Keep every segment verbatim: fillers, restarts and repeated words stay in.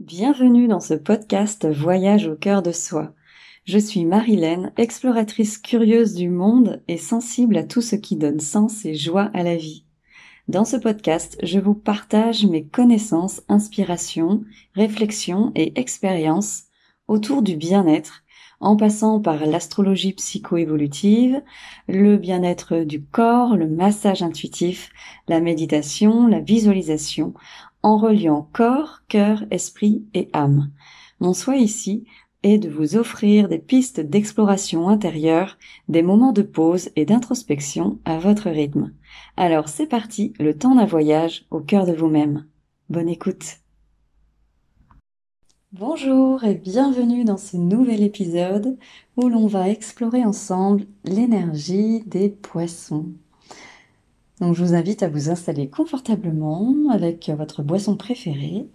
Bienvenue dans ce podcast Voyage au cœur de soi. Je suis Marylène, exploratrice curieuse du monde et sensible à tout ce qui donne sens et joie à la vie. Dans ce podcast, je vous partage mes connaissances, inspirations, réflexions et expériences autour du bien-être, en passant par l'astrologie psycho-évolutive, le bien-être du corps, le massage intuitif, la méditation, la visualisation, en reliant corps, cœur, esprit et âme. Mon souhait ici est de vous offrir des pistes d'exploration intérieure, des moments de pause et d'introspection à votre rythme. Alors c'est parti, le temps d'un voyage au cœur de vous-même. Bonne écoute. Bonjour et bienvenue dans ce nouvel épisode où l'on va explorer ensemble l'énergie des poissons. Donc je vous invite à vous installer confortablement avec votre boisson préférée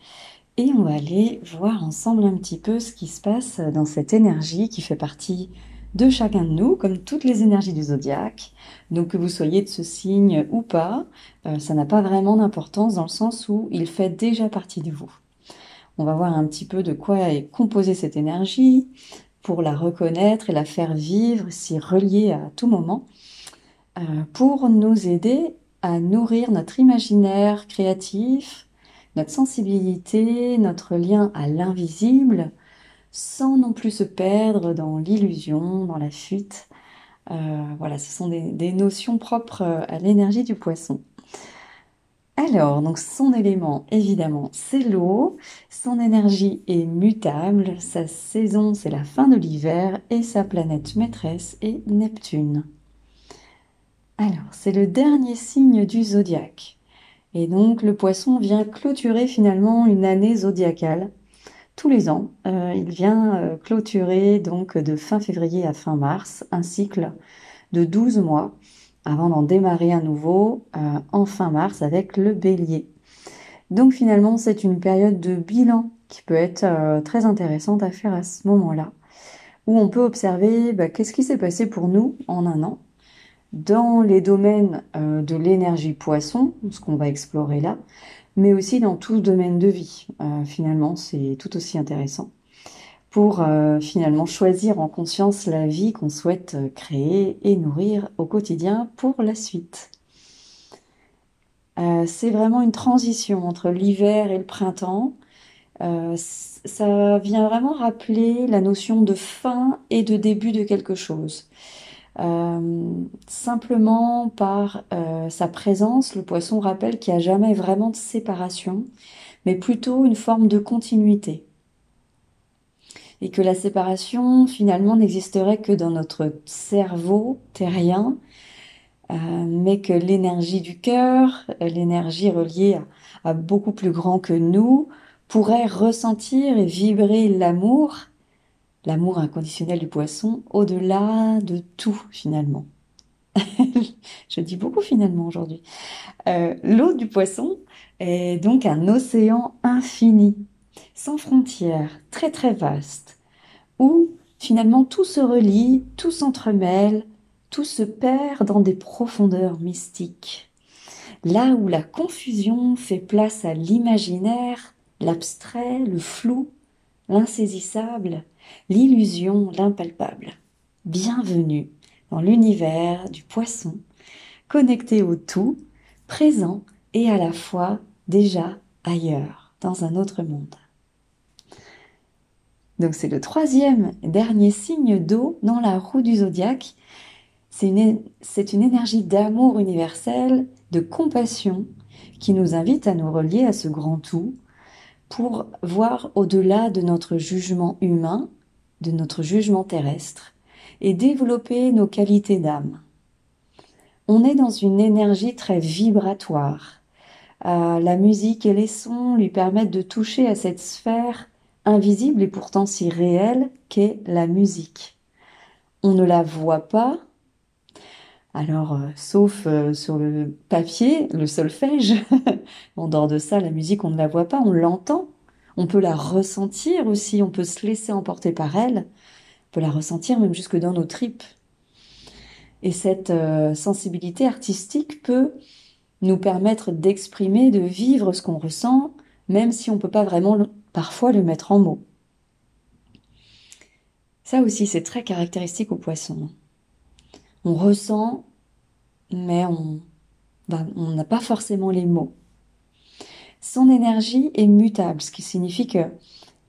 et on va aller voir ensemble un petit peu ce qui se passe dans cette énergie qui fait partie de chacun de nous, comme toutes les énergies du zodiaque. Donc que vous soyez de ce signe ou pas, ça n'a pas vraiment d'importance dans le sens où il fait déjà partie de vous. On va voir un petit peu de quoi est composée cette énergie pour la reconnaître et la faire vivre, s'y relier à tout moment, pour nous aider à nourrir notre imaginaire créatif, notre sensibilité, notre lien à l'invisible, sans non plus se perdre dans l'illusion, dans la fuite. Euh, voilà, ce sont des, des notions propres à l'énergie du poisson. Alors, donc son élément, évidemment, c'est l'eau. Son énergie est mutable. Sa saison, c'est la fin de l'hiver. Et sa planète maîtresse est Neptune. Alors, c'est le dernier signe du zodiaque. Et donc, le poisson vient clôturer finalement une année zodiacale. Tous les ans, euh, il vient euh, clôturer donc de fin février à fin mars, un cycle de douze mois, avant d'en démarrer un nouveau euh, en fin mars avec le bélier. Donc finalement, c'est une période de bilan qui peut être euh, très intéressante à faire à ce moment-là, où on peut observer bah, qu'est-ce qui s'est passé pour nous en un an, dans les domaines de l'énergie poisson, ce qu'on va explorer là, mais aussi dans tout domaine de vie. Euh, finalement, c'est tout aussi intéressant pour euh, finalement choisir en conscience la vie qu'on souhaite créer et nourrir au quotidien pour la suite. Euh, c'est vraiment une transition entre l'hiver et le printemps. Euh, ça vient vraiment rappeler la notion de fin et de début de quelque chose. Euh, simplement par euh, sa présence, le poisson rappelle qu'il n'y a jamais vraiment de séparation, mais plutôt une forme de continuité. Et que la séparation, finalement, n'existerait que dans notre cerveau terrien, euh, mais que l'énergie du cœur, l'énergie reliée à, à beaucoup plus grand que nous, pourrait ressentir et vibrer l'amour, l'amour inconditionnel du poisson, au-delà de tout, finalement. Je dis beaucoup, finalement, aujourd'hui. Euh, l'eau du poisson est donc un océan infini, sans frontières, très très vaste, où, finalement, tout se relie, tout s'entremêle, tout se perd dans des profondeurs mystiques. Là où la confusion fait place à l'imaginaire, l'abstrait, le flou, l'insaisissable, l'illusion, l'impalpable. Bienvenue dans l'univers du poisson, connecté au tout, présent et à la fois déjà ailleurs, dans un autre monde. Donc c'est le troisième et dernier signe d'eau dans la roue du zodiaque. C'est une, c'est une énergie d'amour universel, de compassion, qui nous invite à nous relier à ce grand tout, pour voir au-delà de notre jugement humain, de notre jugement terrestre, et développer nos qualités d'âme. On est dans une énergie très vibratoire. Euh, la musique et les sons lui permettent de toucher à cette sphère invisible et pourtant si réelle qu'est la musique. On ne la voit pas, alors euh, sauf euh, sur le papier, le solfège. En dehors de ça, la musique, on ne la voit pas, on l'entend. On peut la ressentir aussi, on peut se laisser emporter par elle. On peut la ressentir même jusque dans nos tripes. Et cette euh, sensibilité artistique peut nous permettre d'exprimer, de vivre ce qu'on ressent, même si on ne peut pas vraiment parfois le mettre en mots. Ça aussi, c'est très caractéristique aux poissons. On ressent, mais on ben, on n'a pas forcément les mots. Son énergie est mutable, ce qui signifie que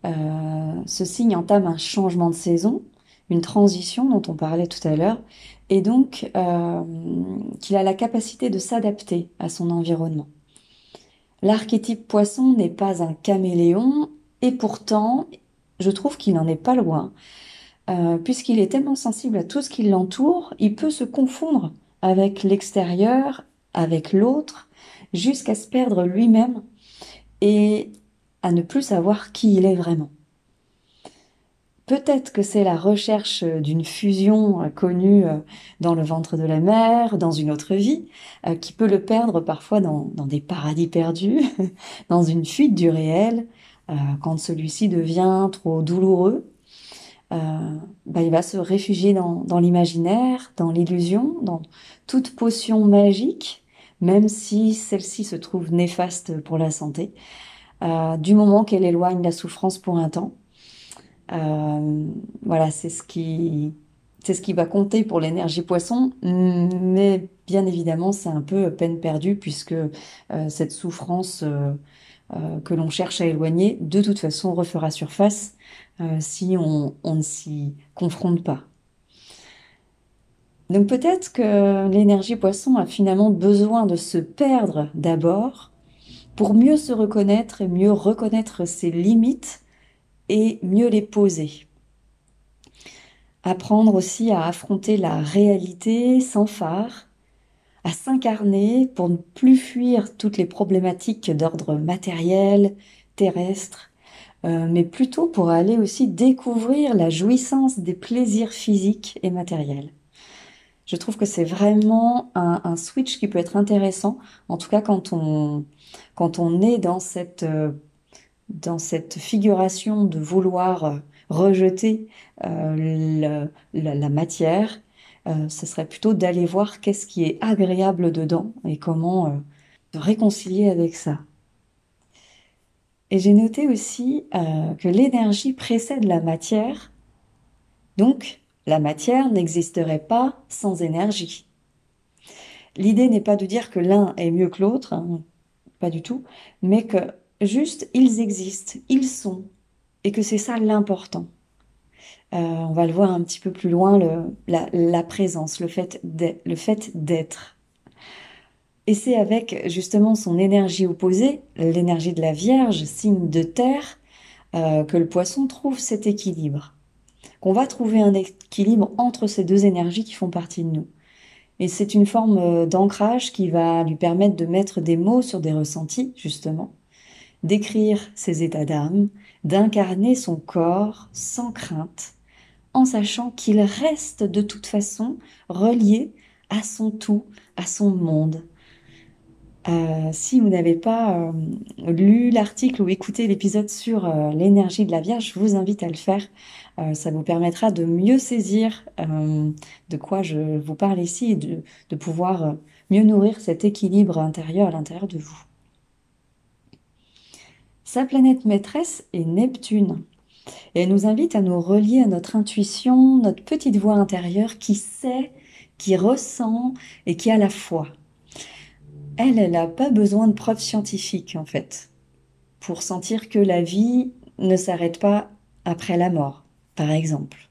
euh, ce signe entame un changement de saison, une transition dont on parlait tout à l'heure, et donc euh, qu'il a la capacité de s'adapter à son environnement. L'archétype poisson n'est pas un caméléon, et pourtant, je trouve qu'il n'en est pas loin. Euh, puisqu'il est tellement sensible à tout ce qui l'entoure, il peut se confondre avec l'extérieur, avec l'autre, jusqu'à se perdre lui-même et à ne plus savoir qui il est vraiment. Peut-être que c'est la recherche d'une fusion connue dans le ventre de la mer, dans une autre vie, qui peut le perdre parfois dans, dans des paradis perdus, dans une fuite du réel, quand celui-ci devient trop douloureux. Euh, bah, il va se réfugier dans, dans l'imaginaire, dans l'illusion, dans toute potion magique, même si celle-ci se trouve néfaste pour la santé, euh, du moment qu'elle éloigne la souffrance pour un temps. Euh, voilà, c'est ce qui, c'est ce qui va compter pour l'énergie poisson, mais bien évidemment, c'est un peu peine perdue, puisque euh, cette souffrance euh, euh, que l'on cherche à éloigner, de toute façon, refera surface. Euh, si on, on ne s'y confronte pas. Donc peut-être que l'énergie poisson a finalement besoin de se perdre d'abord pour mieux se reconnaître et mieux reconnaître ses limites et mieux les poser. Apprendre aussi à affronter la réalité sans fard, à s'incarner pour ne plus fuir toutes les problématiques d'ordre matériel, terrestre, Euh, mais plutôt pour aller aussi découvrir la jouissance des plaisirs physiques et matériels. Je trouve que c'est vraiment un, un switch qui peut être intéressant, en tout cas quand on, quand on est dans cette, euh, dans cette figuration de vouloir rejeter euh, le, la, la matière, euh, ce serait plutôt d'aller voir qu'est-ce qui est agréable dedans et comment euh, se réconcilier avec ça. Et j'ai noté aussi euh, que l'énergie précède la matière, donc la matière n'existerait pas sans énergie. L'idée n'est pas de dire que l'un est mieux que l'autre, hein, pas du tout, mais que juste ils existent, ils sont, et que c'est ça l'important. Euh, on va le voir un petit peu plus loin, le, la, la présence, le fait d'être. Et c'est avec justement son énergie opposée, l'énergie de la Vierge, signe de terre, euh, que le poisson trouve cet équilibre. Qu'on va trouver un équilibre entre ces deux énergies qui font partie de nous. Et c'est une forme d'ancrage qui va lui permettre de mettre des mots sur des ressentis, justement, d'écrire ses états d'âme, d'incarner son corps sans crainte, en sachant qu'il reste de toute façon relié à son tout, à son monde. Euh, si vous n'avez pas euh, lu l'article ou écouté l'épisode sur euh, l'énergie de la Vierge, je vous invite à le faire. Euh, ça vous permettra de mieux saisir euh, de quoi je vous parle ici et de, de pouvoir euh, mieux nourrir cet équilibre intérieur à l'intérieur de vous. Sa planète maîtresse est Neptune. Et elle nous invite à nous relier à notre intuition, notre petite voix intérieure qui sait, qui ressent et qui a la foi. Elle, elle n'a pas besoin de preuves scientifiques, en fait, pour sentir que la vie ne s'arrête pas après la mort, par exemple.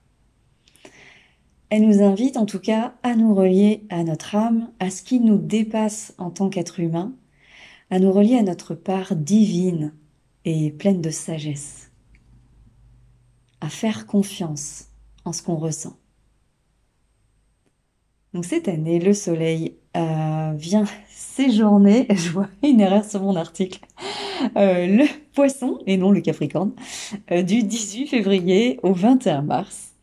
Elle nous invite, en tout cas, à nous relier à notre âme, à ce qui nous dépasse en tant qu'être humain, à nous relier à notre part divine et pleine de sagesse, à faire confiance en ce qu'on ressent. Donc cette année, le soleil Euh, vient séjourner, je vois une erreur sur mon article, euh, le poisson, et non le capricorne, euh, du dix-huit février au vingt et un mars.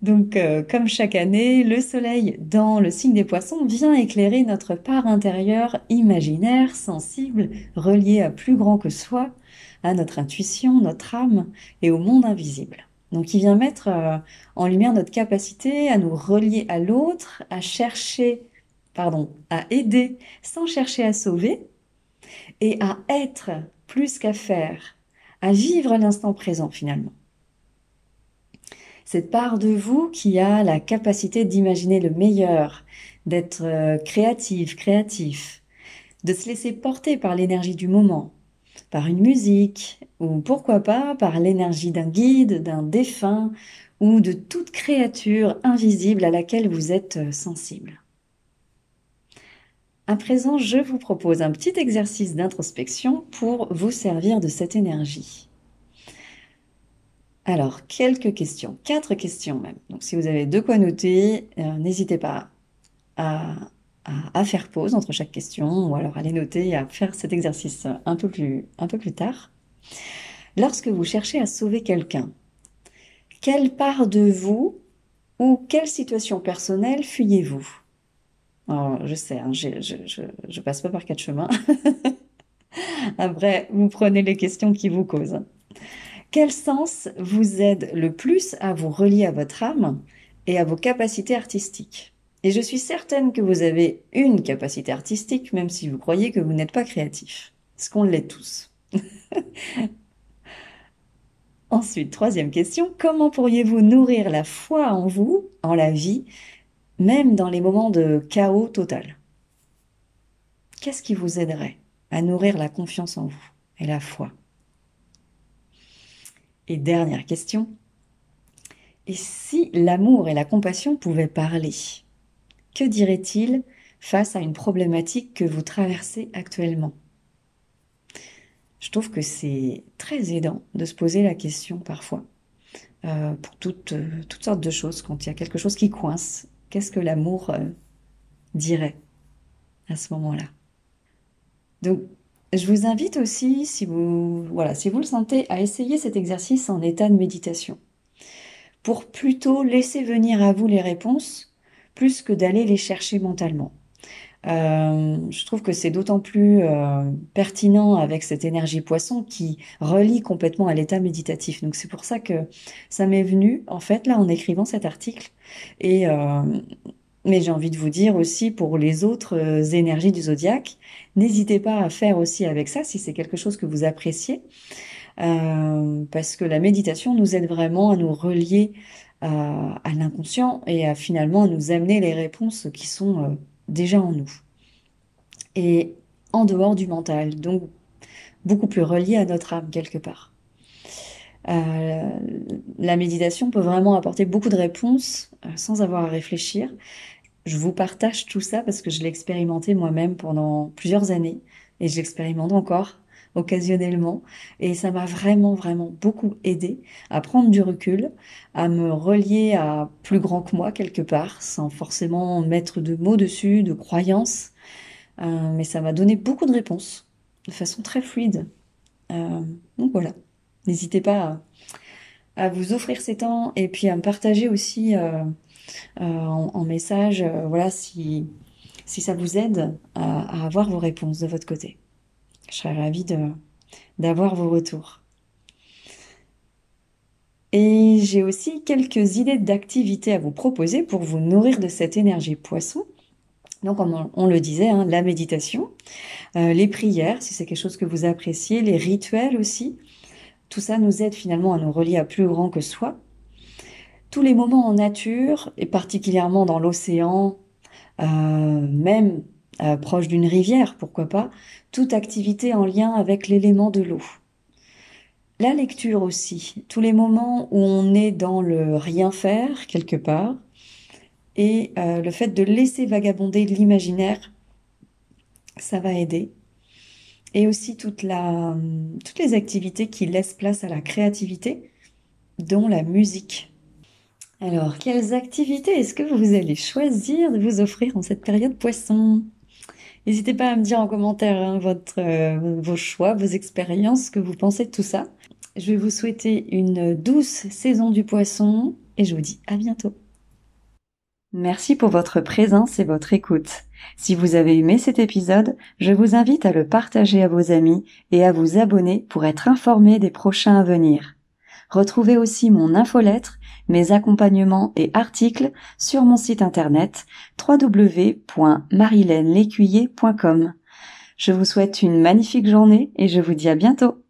Donc euh, comme chaque année, le soleil dans le signe des poissons vient éclairer notre part intérieure imaginaire, sensible, reliée à plus grand que soi, à notre intuition, notre âme et au monde invisible. Donc il vient mettre euh, en lumière notre capacité à nous relier à l'autre, à chercher Pardon, à aider sans chercher à sauver et à être plus qu'à faire, à vivre l'instant présent finalement. Cette part de vous qui a la capacité d'imaginer le meilleur, d'être créative, créatif, de se laisser porter par l'énergie du moment, par une musique, ou pourquoi pas par l'énergie d'un guide, d'un défunt, ou de toute créature invisible à laquelle vous êtes sensible. À présent, je vous propose un petit exercice d'introspection pour vous servir de cette énergie. Alors, quelques questions, quatre questions même. Donc, si vous avez de quoi noter, euh, n'hésitez pas à, à, à faire pause entre chaque question ou alors à les noter et à faire cet exercice un peu plus, un peu plus tard. Lorsque vous cherchez à sauver quelqu'un, quelle part de vous ou quelle situation personnelle fuyez-vous ? Alors, je sais, hein, je, je, je, je passe pas par quatre chemins. Après, vous prenez les questions qui vous causent. Quel sens vous aide le plus à vous relier à votre âme et à vos capacités artistiques? Et je suis certaine que vous avez une capacité artistique, même si vous croyez que vous n'êtes pas créatif. Parce qu'on l'est tous. Ensuite, troisième question, comment pourriez-vous nourrir la foi en vous, en la vie, même dans les moments de chaos total? Qu'est-ce qui vous aiderait à nourrir la confiance en vous et la foi? Et dernière question, et si l'amour et la compassion pouvaient parler, que diraient-ils face à une problématique que vous traversez actuellement? Je trouve que c'est très aidant de se poser la question parfois, euh, pour toutes, euh, toutes sortes de choses, quand il y a quelque chose qui coince. Qu'est-ce que l'amour euh, dirait à ce moment-là? Donc, je vous invite aussi, si vous, voilà, si vous le sentez, à essayer cet exercice en état de méditation, pour plutôt laisser venir à vous les réponses, plus que d'aller les chercher mentalement. Euh, je trouve que c'est d'autant plus euh, pertinent avec cette énergie poisson qui relie complètement à l'état méditatif. Donc c'est pour ça que ça m'est venu en fait là en écrivant cet article. Et euh, mais j'ai envie de vous dire aussi pour les autres énergies du zodiaque, n'hésitez pas à faire aussi avec ça si c'est quelque chose que vous appréciez, euh, parce que la méditation nous aide vraiment à nous relier à, à l'inconscient et à finalement nous amener les réponses qui sont euh, déjà en nous et en dehors du mental, donc beaucoup plus relié à notre âme quelque part. Euh, la méditation peut vraiment apporter beaucoup de réponses euh, sans avoir à réfléchir. Je vous partage tout ça parce que je l'ai expérimenté moi-même pendant plusieurs années et je l'expérimente encore occasionnellement et ça m'a vraiment vraiment beaucoup aidé à prendre du recul, à me relier à plus grand que moi quelque part sans forcément mettre de mots dessus, de croyances, euh, mais ça m'a donné beaucoup de réponses de façon très fluide, euh, donc voilà, n'hésitez pas à, à vous offrir ces temps et puis à me partager aussi euh, euh, en, en message euh, voilà, si, si ça vous aide à, à avoir vos réponses de votre côté. Je serais ravie d'avoir vos retours. Et j'ai aussi quelques idées d'activités à vous proposer pour vous nourrir de cette énergie poisson. Donc, comme on, on le disait, hein, la méditation, euh, les prières, si c'est quelque chose que vous appréciez, les rituels aussi. Tout ça nous aide finalement à nous relier à plus grand que soi. Tous les moments en nature, et particulièrement dans l'océan, euh, même... Euh, proche d'une rivière, pourquoi pas, toute activité en lien avec l'élément de l'eau. La lecture aussi, tous les moments où on est dans le rien faire, quelque part, et euh, le fait de laisser vagabonder l'imaginaire, ça va aider. Et aussi toute la, toutes les activités qui laissent place à la créativité, dont la musique. Alors, quelles activités est-ce que vous allez choisir de vous offrir en cette période poisson ? N'hésitez pas à me dire en commentaire hein, votre, euh, vos choix, vos expériences, ce que vous pensez de tout ça. Je vais vous souhaiter une douce saison du poisson et je vous dis à bientôt. Merci pour votre présence et votre écoute. Si vous avez aimé cet épisode, je vous invite à le partager à vos amis et à vous abonner pour être informé des prochains à venir. Retrouvez aussi mon infolettre, mes accompagnements et articles sur mon site internet w w w point marylène lecuyer point com. Je vous souhaite une magnifique journée et je vous dis à bientôt.